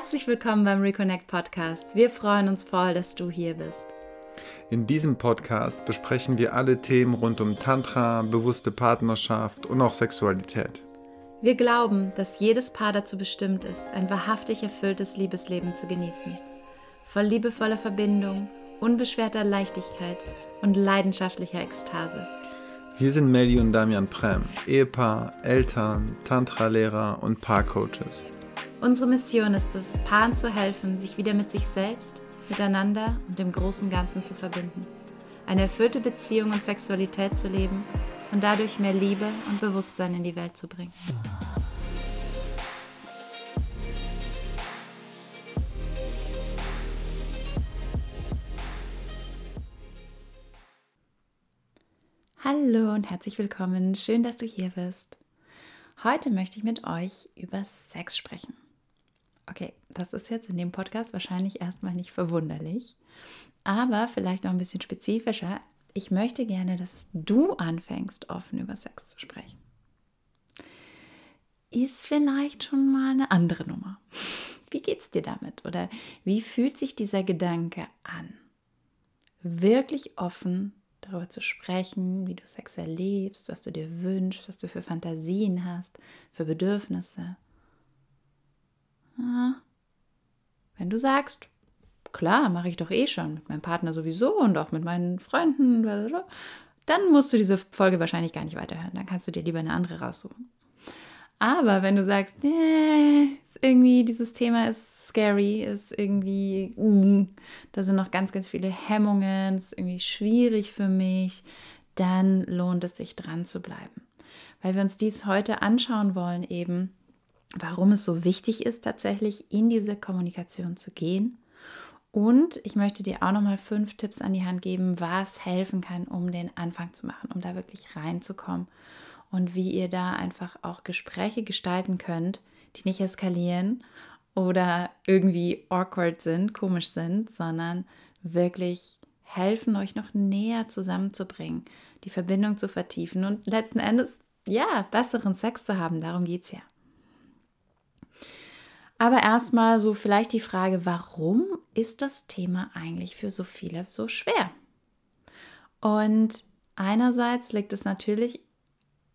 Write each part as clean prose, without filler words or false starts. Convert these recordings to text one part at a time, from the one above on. Herzlich willkommen beim Reconnect Podcast. Wir freuen uns voll, dass du hier bist. In diesem Podcast besprechen wir alle Themen rund um Tantra, bewusste Partnerschaft und auch Sexualität. Wir glauben, dass jedes Paar dazu bestimmt ist, ein wahrhaftig erfülltes Liebesleben zu genießen. Voll liebevoller Verbindung, unbeschwerter Leichtigkeit und leidenschaftlicher Ekstase. Wir sind Meli und Damian Prem, Ehepaar, Eltern, Tantra-Lehrer und Paar-Coaches. Unsere Mission ist es, Paaren zu helfen, sich wieder mit sich selbst, miteinander und dem großen Ganzen zu verbinden. Eine erfüllte Beziehung und Sexualität zu leben und dadurch mehr Liebe und Bewusstsein in die Welt zu bringen. Hallo und herzlich willkommen. Schön, dass du hier bist. Heute möchte ich mit euch über Sex sprechen. Okay, das ist jetzt in dem Podcast wahrscheinlich erstmal nicht verwunderlich, aber vielleicht noch ein bisschen spezifischer. Ich möchte gerne, dass du anfängst, offen über Sex zu sprechen. Ist vielleicht schon mal eine andere Nummer. Wie geht's dir damit? Oder wie fühlt sich dieser Gedanke an? Wirklich offen darüber zu sprechen, wie du Sex erlebst, was du dir wünschst, was du für Fantasien hast, für Bedürfnisse. Ja. Wenn du sagst, klar, mache ich doch eh schon, mit meinem Partner sowieso und auch mit meinen Freunden, blablabla, dann musst du diese Folge wahrscheinlich gar nicht weiterhören, dann kannst du dir lieber eine andere raussuchen. Aber wenn du sagst, nee, irgendwie dieses Thema ist scary, ist irgendwie, da sind noch ganz, ganz viele Hemmungen, ist irgendwie schwierig für mich, dann lohnt es sich, dran zu bleiben. Weil wir uns dies heute anschauen wollen eben, warum es so wichtig ist, tatsächlich in diese Kommunikation zu gehen. Und ich möchte dir auch nochmal 5 Tipps an die Hand geben, was helfen kann, um den Anfang zu machen, um da wirklich reinzukommen. Und wie ihr da einfach auch Gespräche gestalten könnt, die nicht eskalieren oder irgendwie awkward sind, komisch sind, sondern wirklich helfen, euch noch näher zusammenzubringen, die Verbindung zu vertiefen und letzten Endes, ja, besseren Sex zu haben. Darum geht's ja. Aber erstmal so vielleicht die Frage, warum ist das Thema eigentlich für so viele so schwer? Und einerseits liegt es natürlich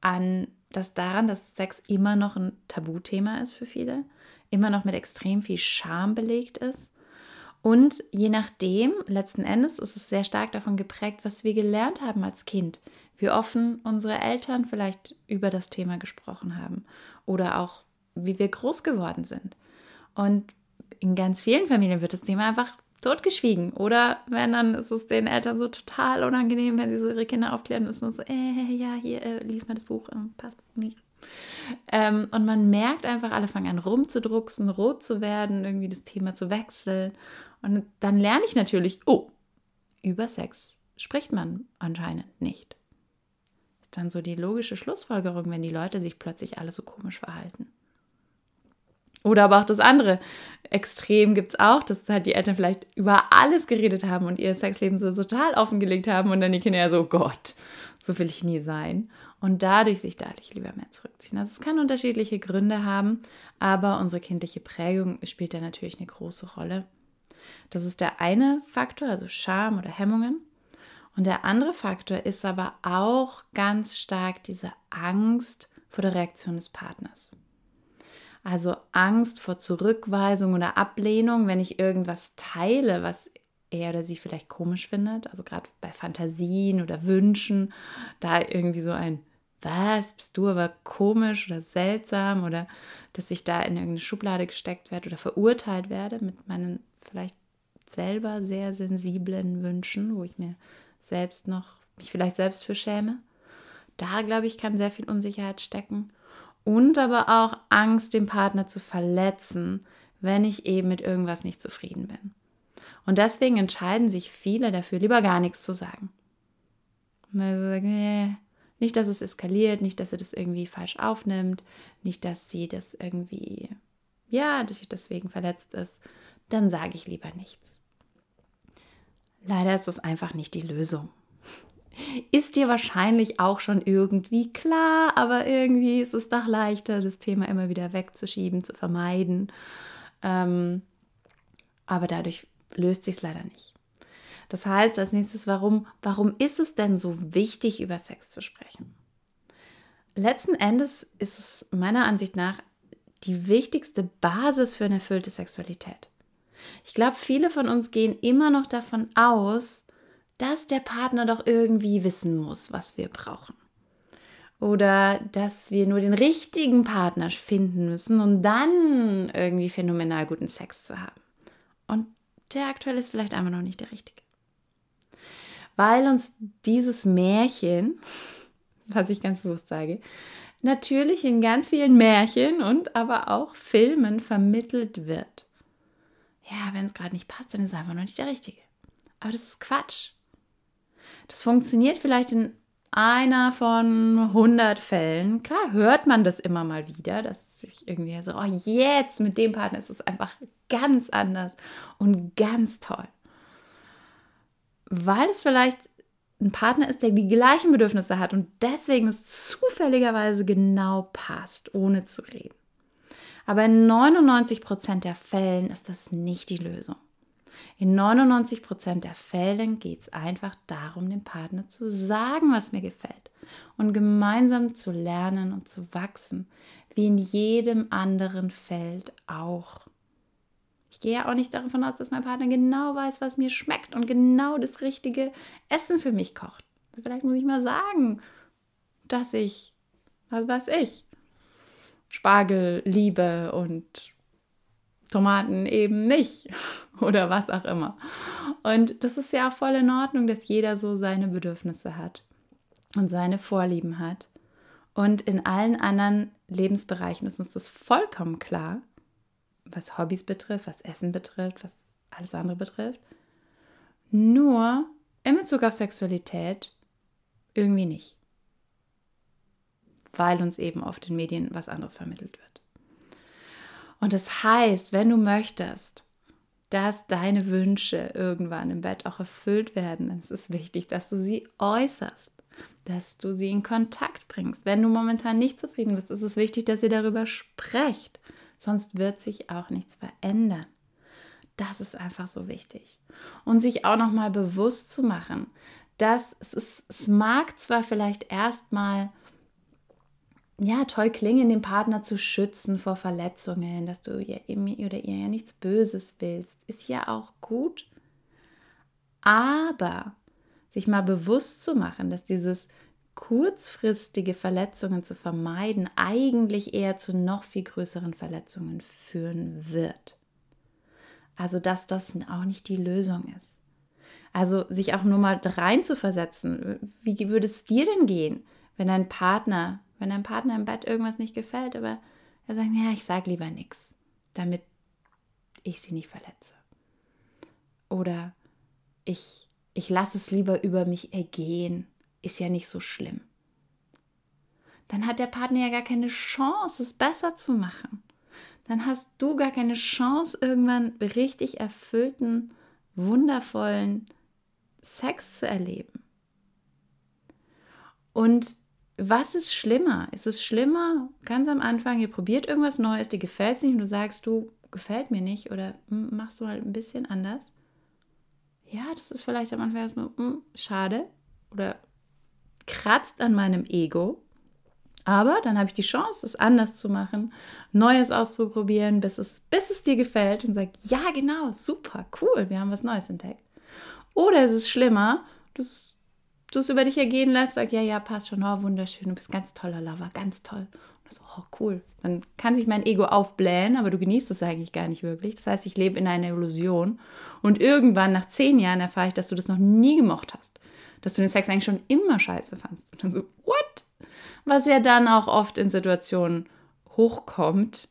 daran, dass Sex immer noch ein Tabuthema ist für viele, immer noch mit extrem viel Scham belegt ist. Und je nachdem, letzten Endes ist es sehr stark davon geprägt, was wir gelernt haben als Kind, wie offen unsere Eltern vielleicht über das Thema gesprochen haben oder auch wie wir groß geworden sind. Und in ganz vielen Familien wird das Thema einfach totgeschwiegen. Oder wenn, dann ist es den Eltern so total unangenehm, wenn sie so ihre Kinder aufklären müssen und so, ja, hier, lies mal das Buch, passt nicht. Und man merkt einfach, alle fangen an rumzudrucksen, rot zu werden, irgendwie das Thema zu wechseln. Und dann lerne ich natürlich, oh, über Sex spricht man anscheinend nicht. Ist dann so die logische Schlussfolgerung, wenn die Leute sich plötzlich alle so komisch verhalten. Oder aber auch das andere Extrem gibt es auch, dass halt die Eltern vielleicht über alles geredet haben und ihr Sexleben so total offengelegt haben und dann die Kinder ja so, oh Gott, so will ich nie sein. Und dadurch sich lieber mehr zurückziehen. Also es kann unterschiedliche Gründe haben, aber unsere kindliche Prägung spielt da natürlich eine große Rolle. Das ist der eine Faktor, also Scham oder Hemmungen. Und der andere Faktor ist aber auch ganz stark diese Angst vor der Reaktion des Partners. Also Angst vor Zurückweisung oder Ablehnung, wenn ich irgendwas teile, was er oder sie vielleicht komisch findet. Also gerade bei Fantasien oder Wünschen, da irgendwie so ein, was, bist du aber komisch oder seltsam, oder dass ich da in irgendeine Schublade gesteckt werde oder verurteilt werde mit meinen vielleicht selber sehr sensiblen Wünschen, wo ich mich vielleicht selbst für schäme. Da, glaube ich, kann sehr viel Unsicherheit stecken. Und aber auch Angst, den Partner zu verletzen, wenn ich eben mit irgendwas nicht zufrieden bin. Und deswegen entscheiden sich viele dafür, lieber gar nichts zu sagen. Nicht, dass es eskaliert, nicht, dass er das irgendwie falsch aufnimmt, nicht, dass sie das irgendwie, ja, dass ich deswegen verletzt ist, dann sage ich lieber nichts. Leider ist das einfach nicht die Lösung. Ist dir wahrscheinlich auch schon irgendwie klar, aber irgendwie ist es doch leichter, das Thema immer wieder wegzuschieben, zu vermeiden, aber dadurch löst sich es leider nicht. Das heißt, als nächstes, warum ist es denn so wichtig, über Sex zu sprechen? Letzten Endes ist es meiner Ansicht nach die wichtigste Basis für eine erfüllte Sexualität. Ich glaube, viele von uns gehen immer noch davon aus, dass der Partner doch irgendwie wissen muss, was wir brauchen. Oder dass wir nur den richtigen Partner finden müssen, um dann irgendwie phänomenal guten Sex zu haben. Und der aktuelle ist vielleicht einfach noch nicht der richtige. Weil uns dieses Märchen, was ich ganz bewusst sage, natürlich in ganz vielen Märchen und aber auch Filmen vermittelt wird. Ja, wenn es gerade nicht passt, dann ist es einfach noch nicht der richtige. Aber das ist Quatsch. Das funktioniert vielleicht in einer von 100 Fällen. Klar hört man das immer mal wieder, dass sich irgendwie so, oh jetzt mit dem Partner ist es einfach ganz anders und ganz toll. Weil es vielleicht ein Partner ist, der die gleichen Bedürfnisse hat und deswegen es zufälligerweise genau passt, ohne zu reden. Aber in 99% der Fällen ist das nicht die Lösung. In 99% der Fällen geht es einfach darum, dem Partner zu sagen, was mir gefällt und gemeinsam zu lernen und zu wachsen, wie in jedem anderen Feld auch. Ich gehe ja auch nicht davon aus, dass mein Partner genau weiß, was mir schmeckt und genau das richtige Essen für mich kocht. Vielleicht muss ich mal sagen, dass ich, was weiß ich, Spargel liebe und Tomaten eben nicht oder was auch immer. Und das ist ja auch voll in Ordnung, dass jeder so seine Bedürfnisse hat und seine Vorlieben hat. Und in allen anderen Lebensbereichen ist uns das vollkommen klar, was Hobbys betrifft, was Essen betrifft, was alles andere betrifft. Nur in Bezug auf Sexualität irgendwie nicht. Weil uns eben oft in Medien was anderes vermittelt wird. Und das heißt, wenn du möchtest, dass deine Wünsche irgendwann im Bett auch erfüllt werden, dann ist es wichtig, dass du sie äußerst, dass du sie in Kontakt bringst. Wenn du momentan nicht zufrieden bist, ist es wichtig, dass ihr darüber sprecht. Sonst wird sich auch nichts verändern. Das ist einfach so wichtig. Und sich auch nochmal bewusst zu machen, dass es mag zwar vielleicht erstmal ja toll klingen, den Partner zu schützen vor Verletzungen, dass du ihr oder ihr ja nichts Böses willst, ist ja auch gut. Aber sich mal bewusst zu machen, dass dieses kurzfristige Verletzungen zu vermeiden eigentlich eher zu noch viel größeren Verletzungen führen wird. Also dass das auch nicht die Lösung ist. Also sich auch nur mal rein zu versetzen, wie würde es dir denn gehen, wenn deinem Partner im Bett irgendwas nicht gefällt, aber er sagt, ja, ich sage lieber nichts, damit ich sie nicht verletze. Oder ich lasse es lieber über mich ergehen, ist ja nicht so schlimm. Dann hat der Partner ja gar keine Chance, es besser zu machen. Dann hast du gar keine Chance, irgendwann richtig erfüllten, wundervollen Sex zu erleben. Und was ist schlimmer? Ist es schlimmer, ganz am Anfang, ihr probiert irgendwas Neues, dir gefällt es nicht und du sagst, du, gefällt mir nicht oder machst du halt ein bisschen anders? Ja, das ist vielleicht am Anfang erstmal schade oder kratzt an meinem Ego. Aber dann habe ich die Chance, es anders zu machen, Neues auszuprobieren, bis es dir gefällt und sagt, ja genau, super, cool, wir haben was Neues entdeckt. Oder ist es schlimmer, du es über dich ergehen lässt, sag, ja, passt schon, oh, wunderschön, du bist ganz toller Lover, ganz toll. Und so, oh, cool. Dann kann sich mein Ego aufblähen, aber du genießt es eigentlich gar nicht wirklich. Das heißt, ich lebe in einer Illusion und irgendwann nach 10 Jahren erfahre ich, dass du das noch nie gemocht hast. Dass du den Sex eigentlich schon immer scheiße fandst. Und dann so, what? Was ja dann auch oft in Situationen hochkommt,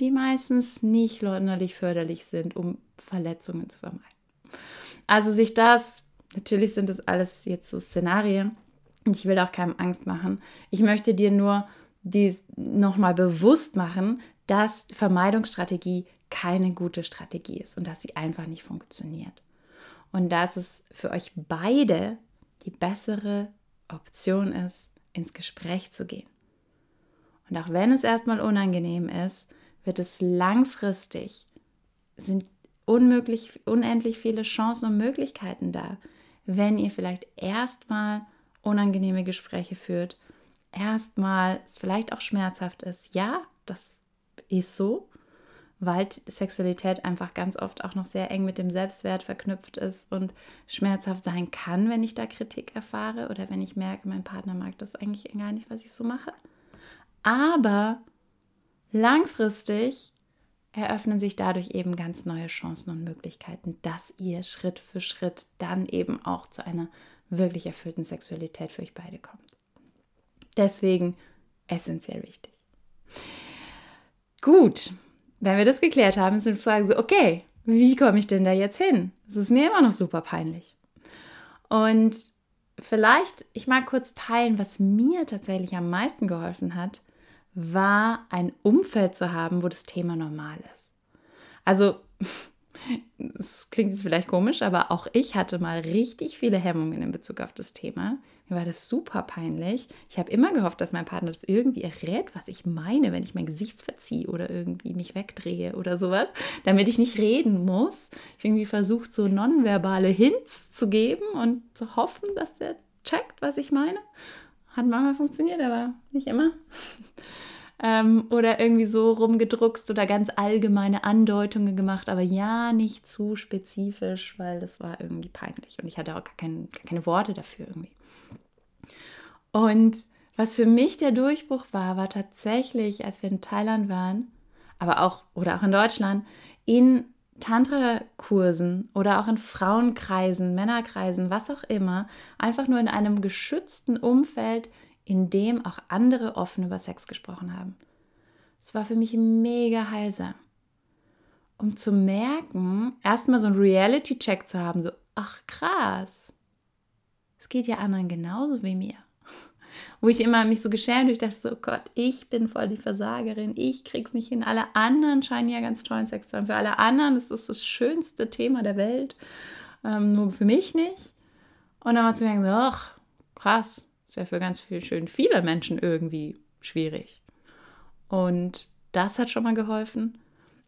die meistens nicht sonderlich förderlich sind, um Verletzungen zu vermeiden. Also sich das... Natürlich sind das alles jetzt so Szenarien und ich will auch keinem Angst machen. Ich möchte dir nur nochmal bewusst machen, dass Vermeidungsstrategie keine gute Strategie ist und dass sie einfach nicht funktioniert. Und dass es für euch beide die bessere Option ist, ins Gespräch zu gehen. Und auch wenn es erstmal unangenehm ist, wird es langfristig, sind unendlich viele Chancen und Möglichkeiten da, wenn ihr vielleicht erstmal unangenehme Gespräche führt, erstmal es vielleicht auch schmerzhaft ist. Ja, das ist so, weil Sexualität einfach ganz oft auch noch sehr eng mit dem Selbstwert verknüpft ist und schmerzhaft sein kann, wenn ich da Kritik erfahre oder wenn ich merke, mein Partner mag das eigentlich gar nicht, was ich so mache. Aber langfristig eröffnen sich dadurch eben ganz neue Chancen und Möglichkeiten, dass ihr Schritt für Schritt dann eben auch zu einer wirklich erfüllten Sexualität für euch beide kommt. Deswegen essentiell wichtig. Gut, wenn wir das geklärt haben, sind Fragen so, okay, wie komme ich denn da jetzt hin? Das ist mir immer noch super peinlich. Und vielleicht, ich mag kurz teilen, was mir tatsächlich am meisten geholfen hat, war ein Umfeld zu haben, wo das Thema normal ist. Also, es klingt jetzt vielleicht komisch, aber auch ich hatte mal richtig viele Hemmungen in Bezug auf das Thema. Mir war das super peinlich. Ich habe immer gehofft, dass mein Partner das irgendwie errät, was ich meine, wenn ich mein Gesicht verziehe oder irgendwie mich wegdrehe oder sowas, damit ich nicht reden muss. Ich habe irgendwie versucht, so nonverbale Hints zu geben und zu hoffen, dass der checkt, was ich meine. Hat manchmal funktioniert, aber nicht immer. Oder irgendwie so rumgedruckst oder ganz allgemeine Andeutungen gemacht, aber ja, nicht zu spezifisch, weil das war irgendwie peinlich und ich hatte auch gar keine Worte dafür irgendwie. Und was für mich der Durchbruch war, war tatsächlich, als wir in Thailand waren, aber auch oder auch in Deutschland, in Tantra-Kursen oder auch in Frauenkreisen, Männerkreisen, was auch immer, einfach nur in einem geschützten Umfeld, in dem auch andere offen über Sex gesprochen haben. Es war für mich mega heilsam, um zu merken, erstmal so einen Reality-Check zu haben, so, ach krass, es geht ja anderen genauso wie mir. Wo ich immer mich so geschämt habe, ich dachte so, oh Gott, ich bin voll die Versagerin, ich krieg's nicht hin, alle anderen scheinen ja ganz tollen Sex zu haben, für alle anderen ist das das schönste Thema der Welt, nur für mich nicht. Und dann mal zu merken, so, ach krass, ist ja für ganz viele Menschen irgendwie schwierig. Und das hat schon mal geholfen.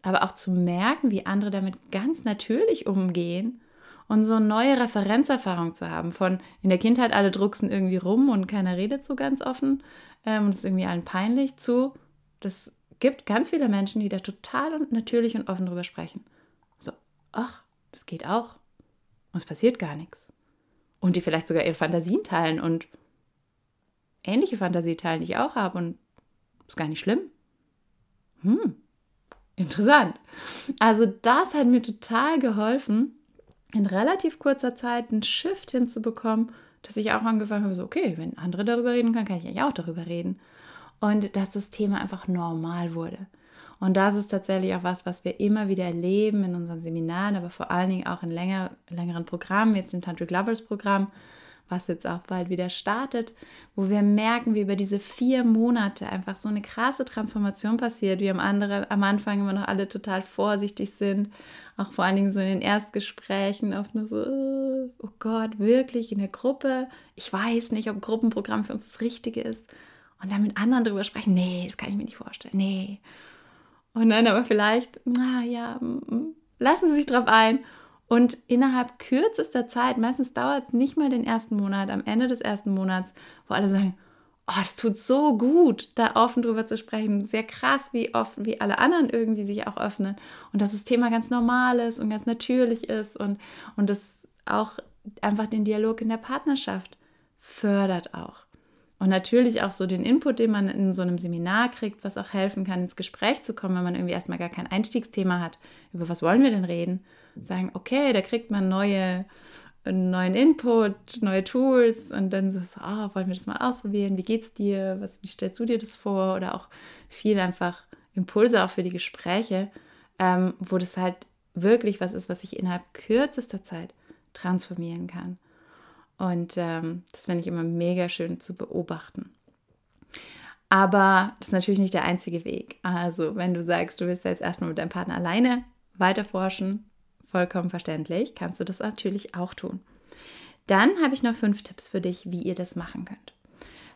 Aber auch zu merken, wie andere damit ganz natürlich umgehen und so eine neue Referenzerfahrung zu haben. Von in der Kindheit alle drucksen irgendwie rum und keiner redet so ganz offen und es ist irgendwie allen peinlich zu. Das gibt ganz viele Menschen, die da total und natürlich und offen drüber sprechen. So, ach, das geht auch. Und es passiert gar nichts. Und die vielleicht sogar ihre Fantasien teilen und ähnliche Fantasie teilen, die ich auch habe und ist gar nicht schlimm. Interessant. Also das hat mir total geholfen, in relativ kurzer Zeit einen Shift hinzubekommen, dass ich auch angefangen habe, so okay, wenn andere darüber reden können, kann ich eigentlich auch darüber reden. Und dass das Thema einfach normal wurde. Und das ist tatsächlich auch was wir immer wieder erleben in unseren Seminaren, aber vor allen Dingen auch in längeren Programmen, jetzt im Tantric Lovers Programm, was jetzt auch bald wieder startet, wo wir merken, wie über diese 4 Monate einfach so eine krasse Transformation passiert, wie am Anfang immer noch alle total vorsichtig sind, auch vor allen Dingen so in den Erstgesprächen oft nur so, oh Gott, wirklich in der Gruppe, ich weiß nicht, ob Gruppenprogramm für uns das Richtige ist und dann mit anderen drüber sprechen, nee, das kann ich mir nicht vorstellen, nee. Und dann aber vielleicht, naja, lassen Sie sich drauf ein. Und innerhalb kürzester Zeit, meistens dauert es nicht mal den ersten Monat, am Ende des ersten Monats, wo alle sagen, oh, das tut so gut, da offen drüber zu sprechen. Sehr krass, wie alle anderen irgendwie sich auch öffnen. Und dass das Thema ganz normal ist und ganz natürlich ist und das auch einfach den Dialog in der Partnerschaft fördert auch. Und natürlich auch so den Input, den man in so einem Seminar kriegt, was auch helfen kann, ins Gespräch zu kommen, wenn man irgendwie erstmal gar kein Einstiegsthema hat. Über was wollen wir denn reden? Sagen, okay, da kriegt man neuen Input, neue Tools und dann so, oh, wollen wir das mal ausprobieren? Wie geht's dir? Wie stellst du dir das vor? Oder auch viel einfach Impulse auch für die Gespräche, wo das halt wirklich was ist, was ich innerhalb kürzester Zeit transformieren kann. Und das finde ich immer mega schön zu beobachten. Aber das ist natürlich nicht der einzige Weg. Also wenn du sagst, du willst ja jetzt erstmal mit deinem Partner alleine weiterforschen, vollkommen verständlich, kannst du das natürlich auch tun. Dann habe ich noch 5 Tipps für dich, wie ihr das machen könnt.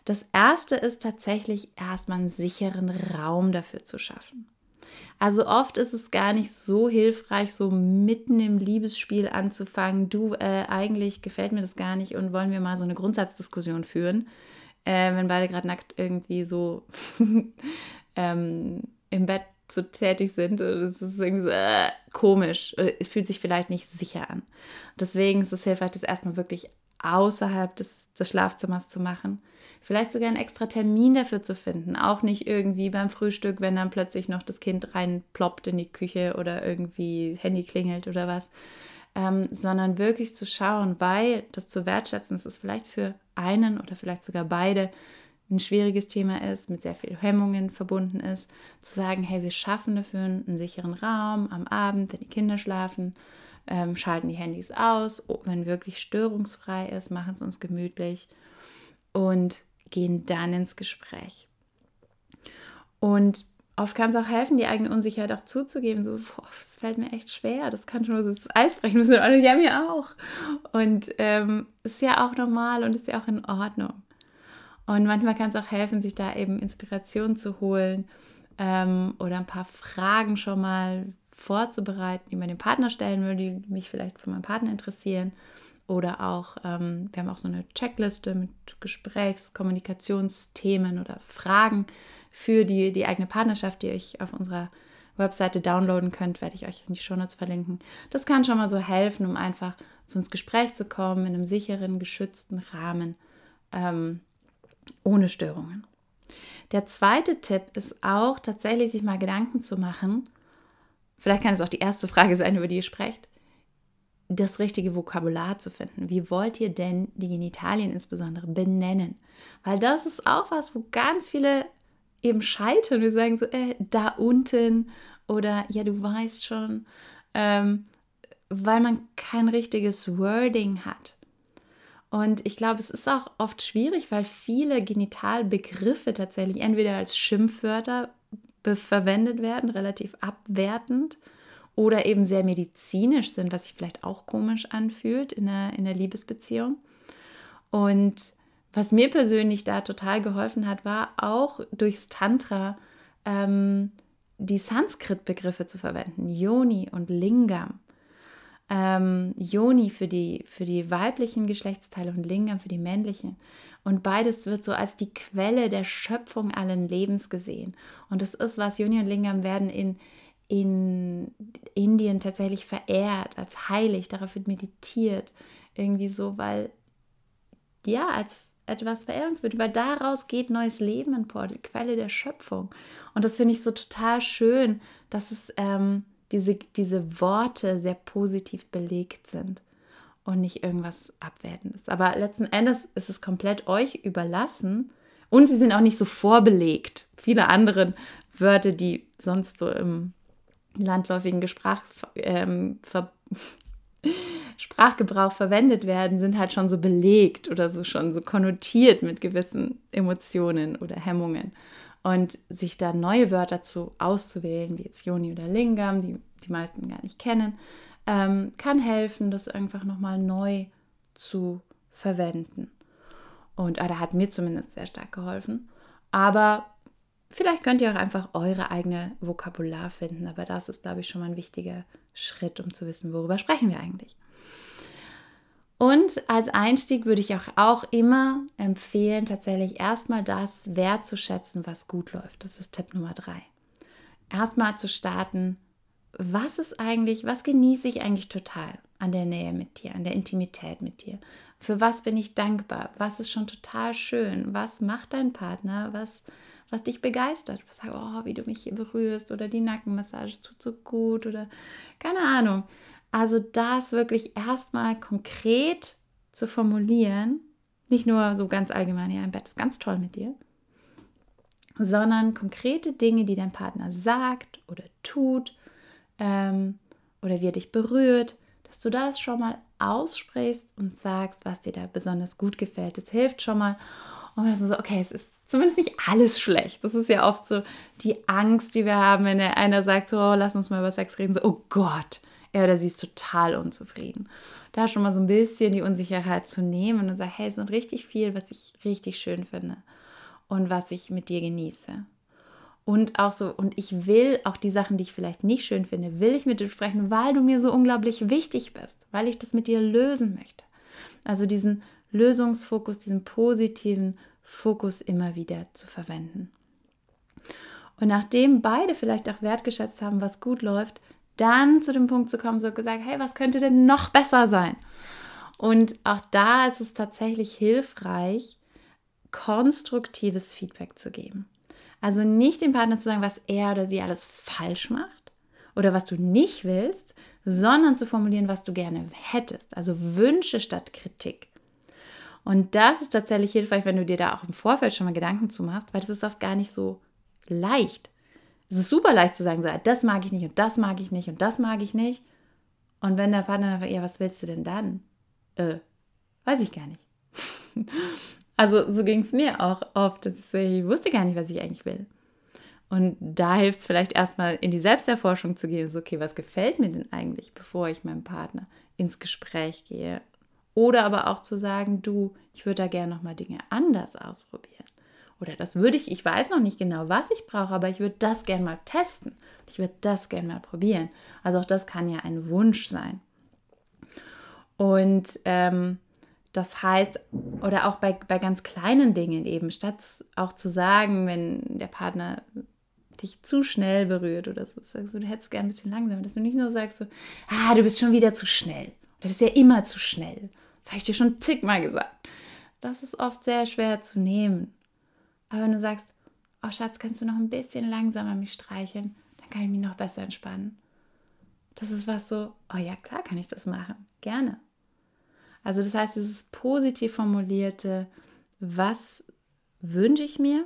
Das erste ist tatsächlich erstmal einen sicheren Raum dafür zu schaffen. Also oft ist es gar nicht so hilfreich, so mitten im Liebesspiel anzufangen, eigentlich gefällt mir das gar nicht und wollen wir mal so eine Grundsatzdiskussion führen, wenn beide gerade nackt irgendwie so im Bett so tätig sind. Das ist irgendwie so, komisch, fühlt sich vielleicht nicht sicher an. Deswegen ist es hilfreich, das erstmal wirklich außerhalb des Schlafzimmers zu machen. Vielleicht sogar einen extra Termin dafür zu finden. Auch nicht irgendwie beim Frühstück, wenn dann plötzlich noch das Kind reinploppt in die Küche oder irgendwie Handy klingelt oder was. Sondern wirklich zu schauen, weil das zu wertschätzen, dass es vielleicht für einen oder vielleicht sogar beide ein schwieriges Thema ist, mit sehr vielen Hemmungen verbunden ist, zu sagen, hey, wir schaffen dafür einen sicheren Raum am Abend, wenn die Kinder schlafen, schalten die Handys aus, wenn wirklich störungsfrei ist, machen es uns gemütlich und gehen dann ins Gespräch. Und oft kann es auch helfen, die eigene Unsicherheit auch zuzugeben, so, das fällt mir echt schwer, das kann schon das Eis brechen müssen, ja, mir auch. Und ist ja auch normal und ist ja auch in Ordnung. Und manchmal kann es auch helfen, sich da eben Inspiration zu holen oder ein paar Fragen schon mal vorzubereiten, die man dem Partner stellen würde, die mich vielleicht von meinem Partner interessieren. Oder auch, wir haben auch so eine Checkliste mit Gesprächs-Kommunikationsthemen oder Fragen für die eigene Partnerschaft, die ihr euch auf unserer Webseite downloaden könnt, werde ich euch in die Shownotes verlinken. Das kann schon mal so helfen, um einfach so ins Gespräch zu kommen, in einem sicheren, geschützten Rahmen, ohne Störungen. Der zweite Tipp ist auch, tatsächlich sich mal Gedanken zu machen, vielleicht kann es auch die erste Frage sein, über die ihr sprecht, das richtige Vokabular zu finden. Wie wollt ihr denn die Genitalien insbesondere benennen? Weil das ist auch was, wo ganz viele eben scheitern. Wir sagen so, da unten oder ja, du weißt schon, weil man kein richtiges Wording hat. Und ich glaube, es ist auch oft schwierig, weil viele Genitalbegriffe tatsächlich entweder als Schimpfwörter verwendet werden, relativ abwertend, oder eben sehr medizinisch sind, was sich vielleicht auch komisch anfühlt in der Liebesbeziehung. Und was mir persönlich da total geholfen hat, war auch durchs Tantra die Sanskrit-Begriffe zu verwenden, Yoni und Lingam. Yoni für die weiblichen Geschlechtsteile und Lingam für die männlichen. Und beides wird so als die Quelle der Schöpfung allen Lebens gesehen. Und das ist was, Yoni und Lingam werden in Indien tatsächlich verehrt, als heilig, darauf wird meditiert. Irgendwie so, weil, ja, als etwas verehrungswürdig, weil daraus geht neues Leben empor, die Quelle der Schöpfung. Und das finde ich so total schön, dass es diese Worte sehr positiv belegt sind und nicht irgendwas Abwertendes. Aber letzten Endes ist es komplett euch überlassen und sie sind auch nicht so vorbelegt. Viele andere Wörter, die sonst so im landläufigen Sprachgebrauch verwendet werden, sind halt schon so belegt oder so schon so konnotiert mit gewissen Emotionen oder Hemmungen. Und sich da neue Wörter auszuwählen, wie jetzt Yoni oder Lingam, die die meisten gar nicht kennen, kann helfen, das einfach nochmal neu zu verwenden. Und da hat mir zumindest sehr stark geholfen. Aber vielleicht könnt ihr auch einfach eure eigene Vokabular finden. Aber das ist, glaube ich, schon mal ein wichtiger Schritt, um zu wissen, worüber sprechen wir eigentlich. Und als Einstieg würde ich auch immer empfehlen, tatsächlich erstmal das wertzuschätzen, was gut läuft. Das ist Tipp Nummer 3. Erstmal zu starten, was genieße ich eigentlich total an der Nähe mit dir, an der Intimität mit dir? Für was bin ich dankbar? Was ist schon total schön? Was macht dein Partner? Was dich begeistert? Was sagt, oh, wie du mich hier berührst oder die Nackenmassage tut so gut oder keine Ahnung. Also das wirklich erstmal konkret zu formulieren, nicht nur so ganz allgemein, ja, im Bett ist ganz toll mit dir, sondern konkrete Dinge, die dein Partner sagt oder tut oder wie er dich berührt, dass du das schon mal aussprichst und sagst, was dir da besonders gut gefällt. Das hilft schon mal. Und wir sind so, okay, es ist zumindest nicht alles schlecht. Das ist ja oft so die Angst, die wir haben, wenn einer sagt, so, oh, lass uns mal über Sex reden, so, oh Gott, er oder sie ist total unzufrieden. Da schon mal so ein bisschen die Unsicherheit zu nehmen und sagen, hey, es ist richtig viel, was ich richtig schön finde und was ich mit dir genieße. Und auch so, und ich will auch die Sachen, die ich vielleicht nicht schön finde, will ich mit dir sprechen, weil du mir so unglaublich wichtig bist, weil ich das mit dir lösen möchte. Also diesen Lösungsfokus, diesen positiven Fokus immer wieder zu verwenden. Und nachdem beide vielleicht auch wertgeschätzt haben, was gut läuft, dann zu dem Punkt zu kommen, so gesagt, hey, was könnte denn noch besser sein? Und auch da ist es tatsächlich hilfreich, konstruktives Feedback zu geben. Also nicht dem Partner zu sagen, was er oder sie alles falsch macht oder was du nicht willst, sondern zu formulieren, was du gerne hättest. Also Wünsche statt Kritik. Und das ist tatsächlich hilfreich, wenn du dir da auch im Vorfeld schon mal Gedanken zu machst, weil das ist oft gar nicht so leicht. Es ist super leicht zu sagen, so, das mag ich nicht und das mag ich nicht und das mag ich nicht. Und wenn der Partner dann fragt, ja, was willst du denn dann? Weiß ich gar nicht. Also so ging es mir auch oft. Ich wusste gar nicht, was ich eigentlich will. Und da hilft es vielleicht erstmal in die Selbsterforschung zu gehen. So, okay, was gefällt mir denn eigentlich, bevor ich meinem Partner ins Gespräch gehe? Oder aber auch zu sagen, du, ich würde da gerne nochmal Dinge anders ausprobieren. Oder das würde ich weiß noch nicht genau, was ich brauche, aber ich würde das gerne mal testen. Ich würde das gerne mal probieren. Also auch das kann ja ein Wunsch sein. Und das heißt, oder auch bei ganz kleinen Dingen eben, statt auch zu sagen, wenn der Partner dich zu schnell berührt oder so, sagst du, du hättest gerne ein bisschen langsamer, dass du nicht nur sagst, so, du bist schon wieder zu schnell. Oder du bist ja immer zu schnell. Das habe ich dir schon zigmal gesagt. Das ist oft sehr schwer zu nehmen. Aber wenn du sagst, oh Schatz, kannst du noch ein bisschen langsamer mich streicheln, dann kann ich mich noch besser entspannen. Das ist was so, oh ja, klar kann ich das machen. Gerne. Also das heißt, dieses positiv formulierte, was wünsche ich mir?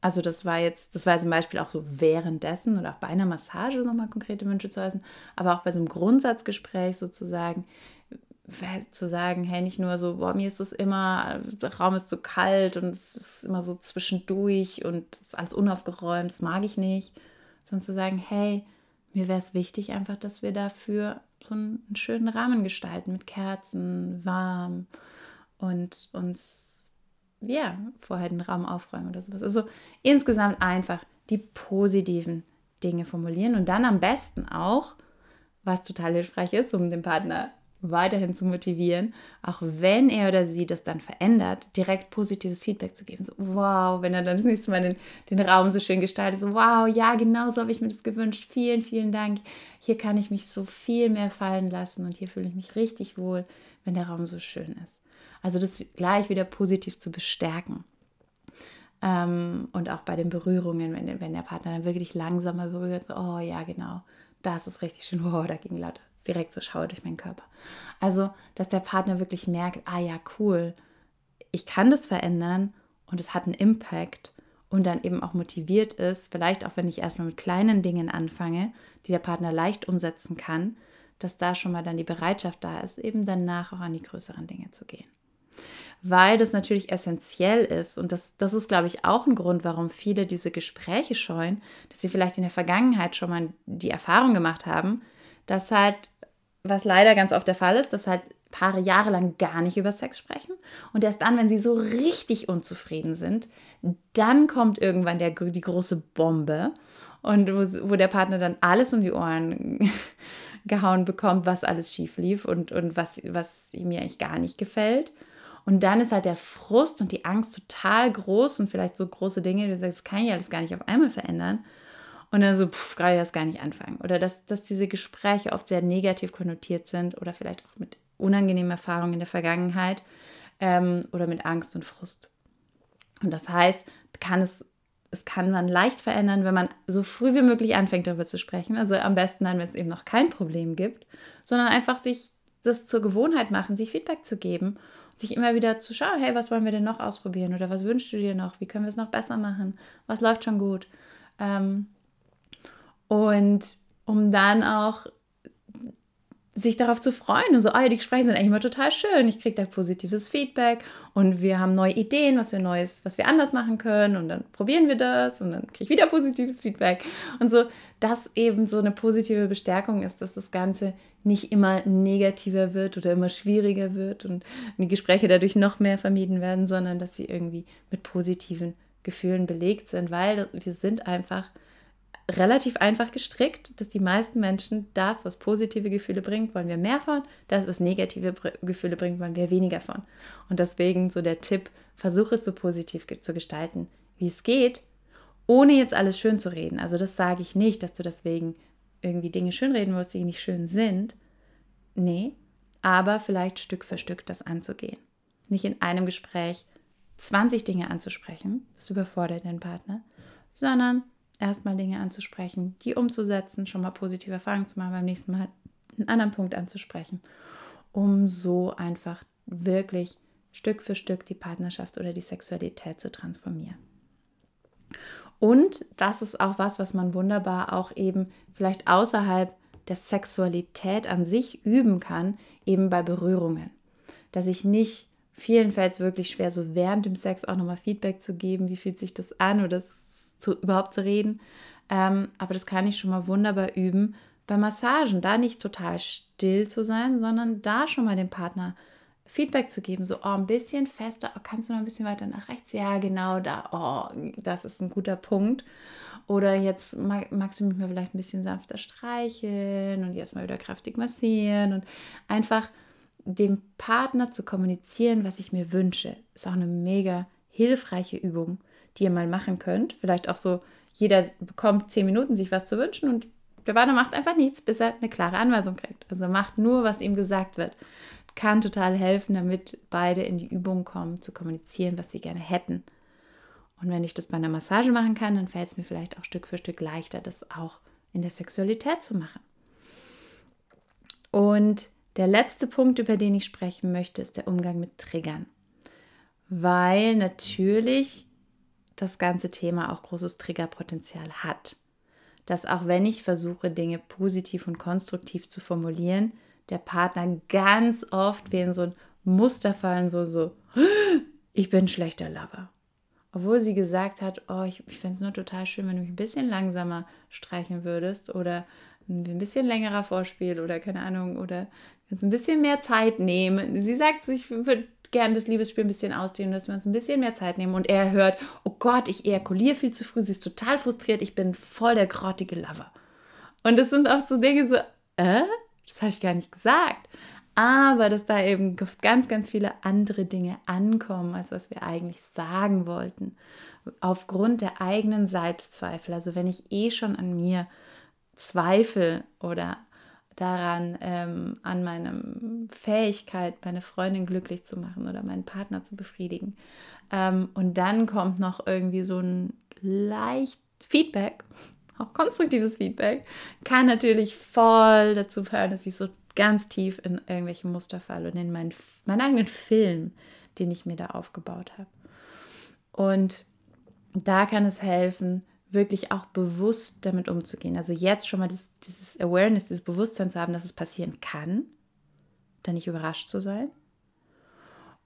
Also das war jetzt zum Beispiel auch so währenddessen oder auch bei einer Massage nochmal konkrete Wünsche zu äußern, aber auch bei so einem Grundsatzgespräch sozusagen, zu sagen, hey, nicht nur so, boah, mir ist es immer, der Raum ist so kalt und es ist immer so zwischendurch und es ist alles unaufgeräumt, das mag ich nicht, sondern zu sagen, hey, mir wäre es wichtig einfach, dass wir dafür so einen schönen Rahmen gestalten mit Kerzen, warm und uns, ja, vorher den Raum aufräumen oder sowas. Also insgesamt einfach die positiven Dinge formulieren und dann am besten auch, was total hilfreich ist, um den Partner weiterhin zu motivieren, auch wenn er oder sie das dann verändert, direkt positives Feedback zu geben. So, wow, wenn er dann das nächste Mal den Raum so schön gestaltet, so wow, ja, genau so habe ich mir das gewünscht. Vielen, vielen Dank. Hier kann ich mich so viel mehr fallen lassen und hier fühle ich mich richtig wohl, wenn der Raum so schön ist. Also das gleich wieder positiv zu bestärken. Und auch bei den Berührungen, wenn der Partner dann wirklich langsamer berührt, so, oh ja, genau, das ist richtig schön, wow, da ging lauter. Direkt so schaue durch meinen Körper. Also, dass der Partner wirklich merkt, ah ja, cool, ich kann das verändern und es hat einen Impact und dann eben auch motiviert ist, vielleicht auch wenn ich erstmal mit kleinen Dingen anfange, die der Partner leicht umsetzen kann, dass da schon mal dann die Bereitschaft da ist, eben danach auch an die größeren Dinge zu gehen. Weil das natürlich essentiell ist und das ist, glaube ich, auch ein Grund, warum viele diese Gespräche scheuen, dass sie vielleicht in der Vergangenheit schon mal die Erfahrung gemacht haben, dass halt, was leider ganz oft der Fall ist, dass halt Paare jahrelang gar nicht über Sex sprechen und erst dann, wenn sie so richtig unzufrieden sind, dann kommt irgendwann die große Bombe und wo der Partner dann alles um die Ohren gehauen bekommt, was alles schief lief und was ihm eigentlich gar nicht gefällt. Und dann ist halt der Frust und die Angst total groß und vielleicht so große Dinge, das kann ich alles gar nicht auf einmal verändern. Und dann so, kann ich das gar nicht anfangen. Oder dass diese Gespräche oft sehr negativ konnotiert sind oder vielleicht auch mit unangenehmen Erfahrungen in der Vergangenheit oder mit Angst und Frust. Und das heißt, kann man leicht verändern, wenn man so früh wie möglich anfängt, darüber zu sprechen. Also am besten dann, wenn es eben noch kein Problem gibt, sondern einfach sich das zur Gewohnheit machen, sich Feedback zu geben, sich immer wieder zu schauen, hey, was wollen wir denn noch ausprobieren oder was wünschst du dir noch, wie können wir es noch besser machen, was läuft schon gut, und um dann auch sich darauf zu freuen und so, oh ja, die Gespräche sind eigentlich immer total schön, ich kriege da positives Feedback und wir haben neue Ideen, was wir anders machen können und dann probieren wir das und dann kriege ich wieder positives Feedback und so, dass eben so eine positive Bestärkung ist, dass das Ganze nicht immer negativer wird oder immer schwieriger wird und die Gespräche dadurch noch mehr vermieden werden, sondern dass sie irgendwie mit positiven Gefühlen belegt sind, weil wir sind einfach relativ einfach gestrickt, dass die meisten Menschen das, was positive Gefühle bringt, wollen wir mehr von, das, was negative Gefühle bringt, wollen wir weniger von. Und deswegen so der Tipp, versuche es so positiv zu gestalten, wie es geht, ohne jetzt alles schön zu reden. Also das sage ich nicht, dass du deswegen irgendwie Dinge schönreden musst, die nicht schön sind. Nee, aber vielleicht Stück für Stück das anzugehen. Nicht in einem Gespräch 20 Dinge anzusprechen, das überfordert den Partner, sondern erstmal Dinge anzusprechen, die umzusetzen, schon mal positive Erfahrungen zu machen, beim nächsten Mal einen anderen Punkt anzusprechen, um so einfach wirklich Stück für Stück die Partnerschaft oder die Sexualität zu transformieren. Und das ist auch was man wunderbar auch eben vielleicht außerhalb der Sexualität an sich üben kann, eben bei Berührungen. Dass ich nicht, vielen fällt es wirklich schwer, so während dem Sex auch nochmal Feedback zu geben, wie fühlt sich das an oder überhaupt zu reden. Aber das kann ich schon mal wunderbar üben. Bei Massagen, da nicht total still zu sein, sondern da schon mal dem Partner Feedback zu geben. So, oh, ein bisschen fester, oh, kannst du noch ein bisschen weiter nach rechts? Ja, genau, da, oh, das ist ein guter Punkt. Oder jetzt magst du mich mal vielleicht ein bisschen sanfter streicheln und jetzt mal wieder kräftig massieren und einfach dem Partner zu kommunizieren, was ich mir wünsche. Ist auch eine mega hilfreiche Übung, die ihr mal machen könnt. Vielleicht auch so, jeder bekommt 10 Minuten, sich was zu wünschen und der Partner macht einfach nichts, bis er eine klare Anweisung kriegt. Also macht nur, was ihm gesagt wird. Kann total helfen, damit beide in die Übung kommen, zu kommunizieren, was sie gerne hätten. Und wenn ich das bei einer Massage machen kann, dann fällt es mir vielleicht auch Stück für Stück leichter, das auch in der Sexualität zu machen. Und der letzte Punkt, über den ich sprechen möchte, ist der Umgang mit Triggern, weil natürlich das ganze Thema auch großes Triggerpotenzial hat, dass auch wenn ich versuche, Dinge positiv und konstruktiv zu formulieren, der Partner ganz oft wie in so ein Muster fallen, wo so, ich bin ein schlechter Lover. Obwohl sie gesagt hat, oh, ich fände es nur total schön, wenn du mich ein bisschen langsamer streicheln würdest oder ein bisschen längerer Vorspiel oder keine Ahnung, oder jetzt ein bisschen mehr Zeit nehmen. Sie sagt, ich würde gerne das Liebesspiel ein bisschen ausdehnen, dass wir uns ein bisschen mehr Zeit nehmen. Und er hört, oh Gott, ich ejakuliere viel zu früh, sie ist total frustriert, ich bin voll der grottige Lover. Und das sind oft so Dinge so, das habe ich gar nicht gesagt. Aber dass da eben ganz, ganz viele andere Dinge ankommen, als was wir eigentlich sagen wollten. Aufgrund der eigenen Selbstzweifel. Also wenn ich schon an mir zweifle oder daran, an meiner Fähigkeit, meine Freundin glücklich zu machen oder meinen Partner zu befriedigen. Und dann kommt noch irgendwie so ein leicht Feedback, auch konstruktives Feedback, kann natürlich voll dazu führen, dass ich so ganz tief in irgendwelche Muster falle und in meinen eigenen Film, den ich mir da aufgebaut habe. Und da kann es helfen, wirklich auch bewusst damit umzugehen. Also jetzt schon mal dieses Awareness, dieses Bewusstsein zu haben, dass es passieren kann, da nicht überrascht zu sein.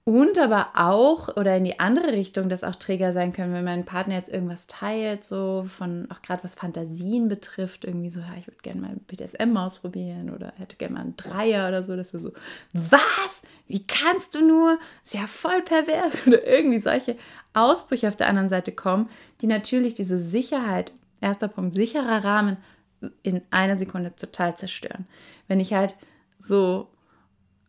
Und aber auch, oder in die andere Richtung, dass auch Träger sein können, wenn mein Partner jetzt irgendwas teilt, so von, auch gerade was Fantasien betrifft, irgendwie so, ja, ich würde gerne mal BDSM ausprobieren oder hätte gerne mal einen Dreier oder so, dass wir so, was? Wie kannst du nur? Ist ja voll pervers. Oder irgendwie solche Ausbrüche auf der anderen Seite kommen, die natürlich diese Sicherheit, erster Punkt, sicherer Rahmen, in einer Sekunde total zerstören. Wenn ich halt so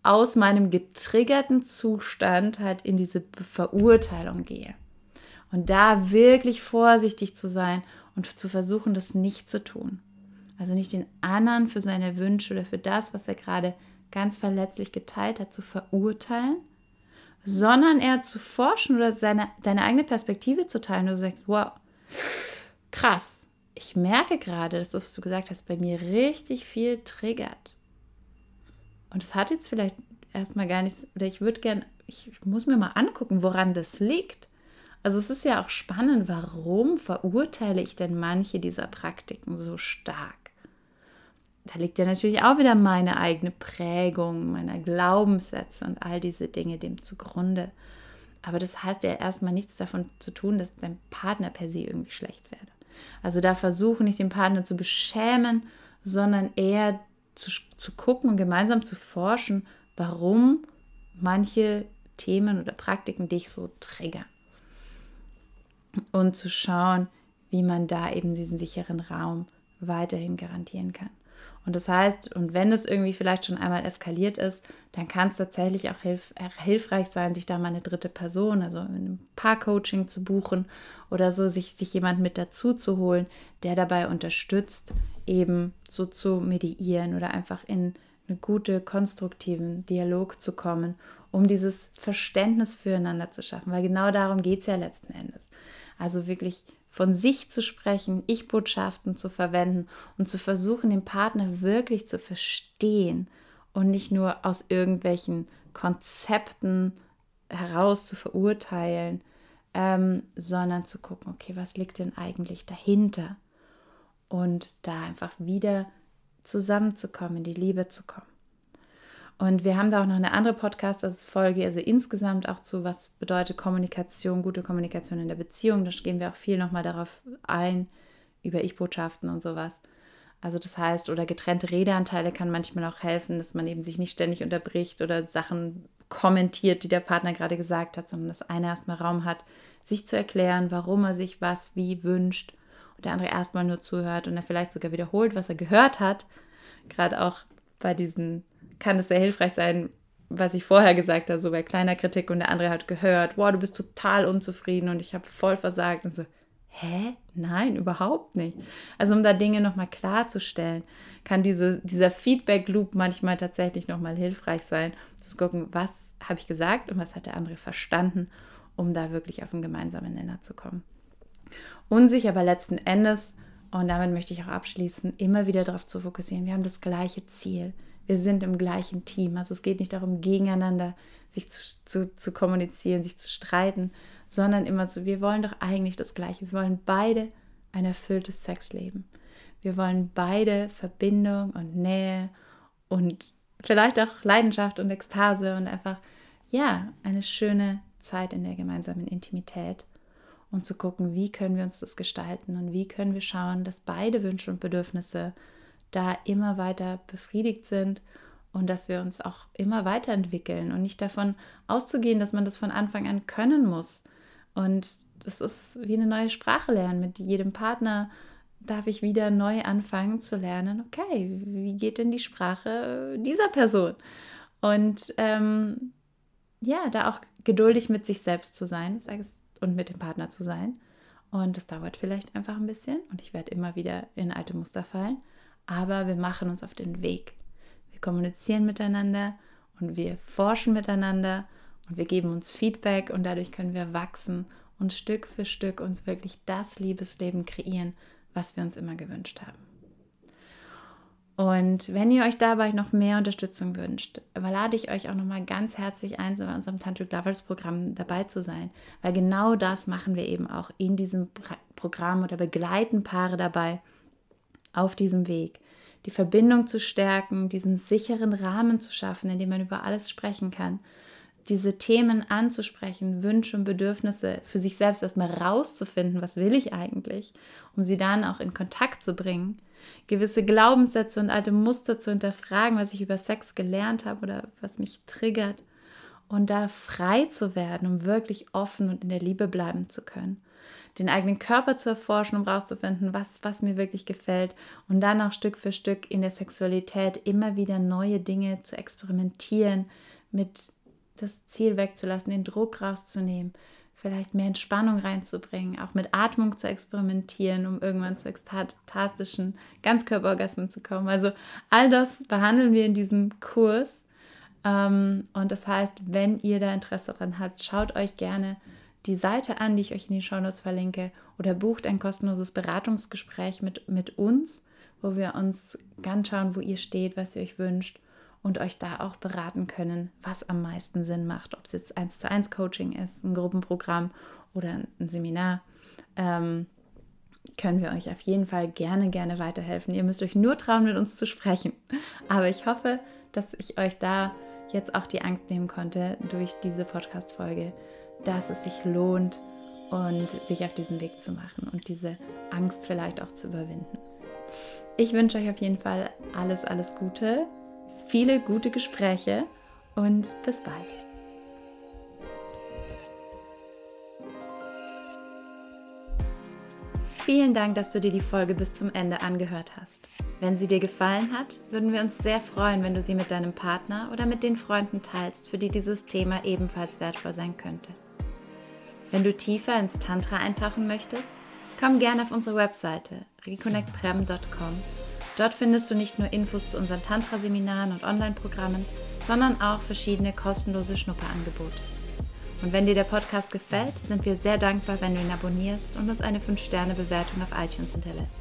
aus meinem getriggerten Zustand halt in diese Verurteilung gehe. Und da wirklich vorsichtig zu sein und zu versuchen, das nicht zu tun. Also nicht den anderen für seine Wünsche oder für das, was er gerade ganz verletzlich geteilt hat, zu verurteilen, sondern eher zu forschen oder deine eigene Perspektive zu teilen. Du sagst, wow, krass, ich merke gerade, dass das, was du gesagt hast, bei mir richtig viel triggert. Und das hat jetzt vielleicht erstmal gar nichts, oder ich muss mir mal angucken, woran das liegt. Also es ist ja auch spannend, warum verurteile ich denn manche dieser Praktiken so stark? Da liegt ja natürlich auch wieder meine eigene Prägung, meine Glaubenssätze und all diese Dinge dem zugrunde. Aber das hat ja erstmal nichts davon zu tun, dass dein Partner per se irgendwie schlecht werde. Also da versuche nicht, den Partner zu beschämen, sondern eher zu gucken und gemeinsam zu forschen, warum manche Themen oder Praktiken dich so triggern. und zu schauen, wie man da eben diesen sicheren Raum weiterhin garantieren kann. Und das heißt, und wenn es irgendwie vielleicht schon einmal eskaliert ist, dann kann es tatsächlich auch hilfreich sein, sich da mal eine dritte Person, also ein Paar-Coaching zu buchen oder so, sich jemand mit dazu zu holen, der dabei unterstützt, eben so zu mediieren oder einfach in einen guten, konstruktiven Dialog zu kommen, um dieses Verständnis füreinander zu schaffen, weil genau darum geht es ja letzten Endes. Also wirklich von sich zu sprechen, Ich-Botschaften zu verwenden und zu versuchen, den Partner wirklich zu verstehen und nicht nur aus irgendwelchen Konzepten heraus zu verurteilen, sondern zu gucken, okay, was liegt denn eigentlich dahinter? Und da einfach wieder zusammenzukommen, in die Liebe zu kommen. Und wir haben da auch noch eine andere Podcast-Folge, also insgesamt auch zu, was bedeutet Kommunikation, gute Kommunikation in der Beziehung. Da gehen wir auch viel nochmal darauf ein, über Ich-Botschaften und sowas. Also das heißt, oder getrennte Redeanteile kann manchmal auch helfen, dass man eben sich nicht ständig unterbricht oder Sachen kommentiert, die der Partner gerade gesagt hat, sondern dass einer erstmal Raum hat, sich zu erklären, warum er sich was wie wünscht und der andere erstmal nur zuhört und er vielleicht sogar wiederholt, was er gehört hat. Gerade auch bei diesen kann es sehr hilfreich sein, was ich vorher gesagt habe, so bei kleiner Kritik und der andere hat gehört, wow, du bist total unzufrieden und ich habe voll versagt und so, hä? Nein, überhaupt nicht. Also um da Dinge nochmal klarzustellen, kann dieser Feedback-Loop manchmal tatsächlich nochmal hilfreich sein, zu gucken, was habe ich gesagt und was hat der andere verstanden, um da wirklich auf einen gemeinsamen Nenner zu kommen. Und sich aber letzten Endes, und damit möchte ich auch abschließen, immer wieder darauf zu fokussieren, wir haben das gleiche Ziel. Wir sind im gleichen Team. Also es geht nicht darum, gegeneinander sich zu kommunizieren, sich zu streiten, sondern immer wir wollen doch eigentlich das Gleiche. Wir wollen beide ein erfülltes Sexleben. Wir wollen beide Verbindung und Nähe und vielleicht auch Leidenschaft und Ekstase und einfach, ja, eine schöne Zeit in der gemeinsamen Intimität und zu gucken, wie können wir uns das gestalten und wie können wir schauen, dass beide Wünsche und Bedürfnisse da immer weiter befriedigt sind und dass wir uns auch immer weiterentwickeln und nicht davon auszugehen, dass man das von Anfang an können muss. Und das ist wie eine neue Sprache lernen. Mit jedem Partner darf ich wieder neu anfangen zu lernen, okay, wie geht denn die Sprache dieser Person? Und ja, da auch geduldig mit sich selbst zu sein und mit dem Partner zu sein. Und das dauert vielleicht einfach ein bisschen und ich werde immer wieder in alte Muster fallen. Aber wir machen uns auf den Weg. Wir kommunizieren miteinander und wir forschen miteinander und wir geben uns Feedback und dadurch können wir wachsen und Stück für Stück uns wirklich das Liebesleben kreieren, was wir uns immer gewünscht haben. Und wenn ihr euch dabei noch mehr Unterstützung wünscht, lade ich euch auch nochmal ganz herzlich ein, bei unserem Tantric Lovers Programm dabei zu sein, weil genau das machen wir eben auch in diesem Programm oder begleiten Paare dabei, auf diesem Weg, die Verbindung zu stärken, diesen sicheren Rahmen zu schaffen, in dem man über alles sprechen kann, diese Themen anzusprechen, Wünsche und Bedürfnisse für sich selbst erstmal rauszufinden, was will ich eigentlich, um sie dann auch in Kontakt zu bringen, gewisse Glaubenssätze und alte Muster zu hinterfragen, was ich über Sex gelernt habe oder was mich triggert und da frei zu werden, um wirklich offen und in der Liebe bleiben zu können. Den eigenen Körper zu erforschen, um rauszufinden, was mir wirklich gefällt und dann auch Stück für Stück in der Sexualität immer wieder neue Dinge zu experimentieren, mit das Ziel wegzulassen, den Druck rauszunehmen, vielleicht mehr Entspannung reinzubringen, auch mit Atmung zu experimentieren, um irgendwann zu ekstatischen Ganzkörperorgasmen zu kommen. Also all das behandeln wir in diesem Kurs und das heißt, wenn ihr da Interesse daran habt, schaut euch gerne die Seite an, die ich euch in den Shownotes verlinke, oder bucht ein kostenloses Beratungsgespräch mit uns, wo wir uns ganz schauen, wo ihr steht, was ihr euch wünscht und euch da auch beraten können, was am meisten Sinn macht, ob es jetzt 1:1 Coaching ist, ein Gruppenprogramm oder ein Seminar, können wir euch auf jeden Fall gerne weiterhelfen. Ihr müsst euch nur trauen, mit uns zu sprechen. Aber ich hoffe, dass ich euch da jetzt auch die Angst nehmen konnte durch diese Podcast-Folge, dass es sich lohnt und sich auf diesen Weg zu machen und diese Angst vielleicht auch zu überwinden. Ich wünsche euch auf jeden Fall alles Gute, viele gute Gespräche und bis bald. Vielen Dank, dass du dir die Folge bis zum Ende angehört hast. Wenn sie dir gefallen hat, würden wir uns sehr freuen, wenn du sie mit deinem Partner oder mit den Freunden teilst, für die dieses Thema ebenfalls wertvoll sein könnte. Wenn du tiefer ins Tantra eintauchen möchtest, komm gerne auf unsere Webseite reconnectprem.com. Dort findest du nicht nur Infos zu unseren Tantra-Seminaren und Online-Programmen, sondern auch verschiedene kostenlose Schnupperangebote. Und wenn dir der Podcast gefällt, sind wir sehr dankbar, wenn du ihn abonnierst und uns eine 5-Sterne-Bewertung auf iTunes hinterlässt.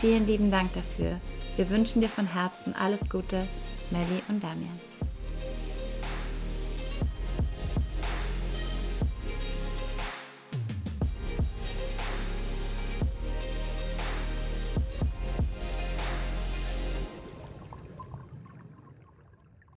Vielen lieben Dank dafür. Wir wünschen dir von Herzen alles Gute, Meli und Damian.